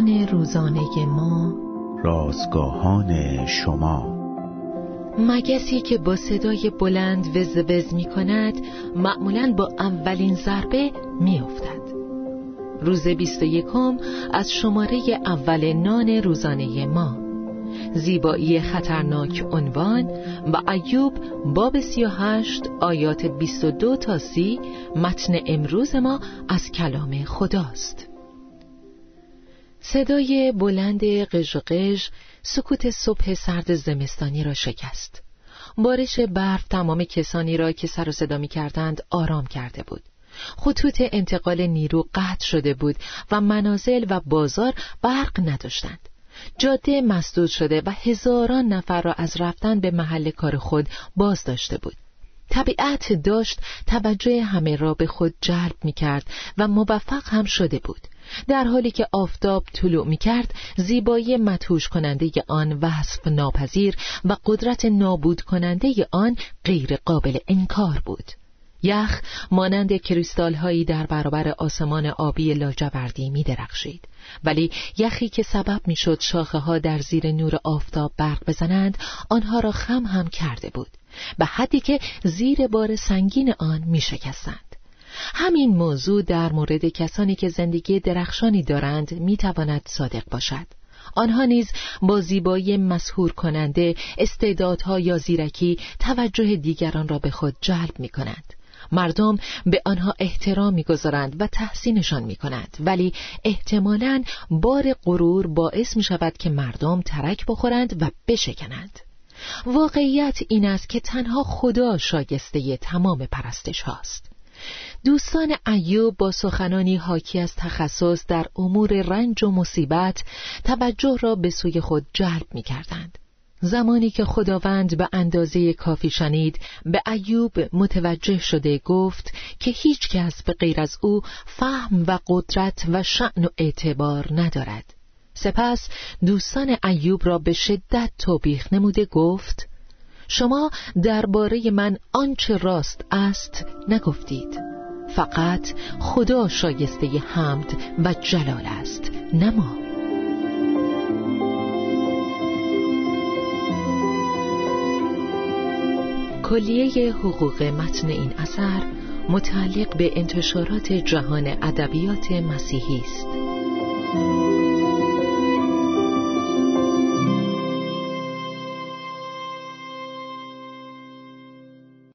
رازگاهان روزانه ما، رازگاهان شما. مگسی که با صدای بلند وز وز می کند معمولاً با اولین ضربه می افتد. روز 21 از شماره اول نان روزانه ما، زیبایی خطرناک عنوان و ایوب باب 38 آیات 22 تا 30. متن امروز ما از کلام خداست. صدای بلند قژقژ سکوت صبح سرد زمستانی را شکست. بارش برف تمام کسانی را که سر و صدا می کردند آرام کرده بود. خطوط انتقال نیرو قطع شده بود و منازل و بازار برق نداشتند. جاده مسدود شده و هزاران نفر را از رفتن به محل کار خود باز داشته بود. طبیعت داشت توجه همه را به خود جلب می کرد و موفق هم شده بود. در حالی که آفتاب طلوع می کرد، زیبایی مدهوش کننده آن وصف ناپذیر و قدرت نابود کننده آن غیر قابل انکار بود. یخ مانند کریستال هایی در برابر آسمان آبی لاجوردی می درخشید، ولی یخی که سبب می شد شاخه ها در زیر نور آفتاب برق بزنند آنها را خم هم کرده بود، به حدی که زیر بار سنگین آن می شکستند. همین موضوع در مورد کسانی که زندگی درخشانی دارند می تواند صادق باشد. آنها نیز با زیبایی مسحور کننده، استعدادها یا زیرکی توجه دیگران را به خود جلب می کنند. مردم به آنها احترام می‌گذارند و تحسینشان می‌کنند، ولی احتمالاً بار غرور باعث می‌شود که مردم ترک بخورند و بشکنند. واقعیت این است که تنها خدا شایسته تمام پرستش هاست. دوستان ایوب با سخنانی حاکی از تخصص در امور رنج و مصیبت توجه را به سوی خود جلب می‌کردند. زمانی که خداوند به اندازه کافی شنید، به ایوب متوجه شده گفت که هیچ کس به غیر از او فهم و قدرت و شأن و اعتبار ندارد. سپس دوستان ایوب را به شدت توبیخ نموده گفت: شما درباره من آنچه راست است نگفتید، فقط خدا شایسته حمد و جلال است، نه ما. کلیه حقوق متن این اثر متعلق به انتشارات جهان ادبیات مسیحی است.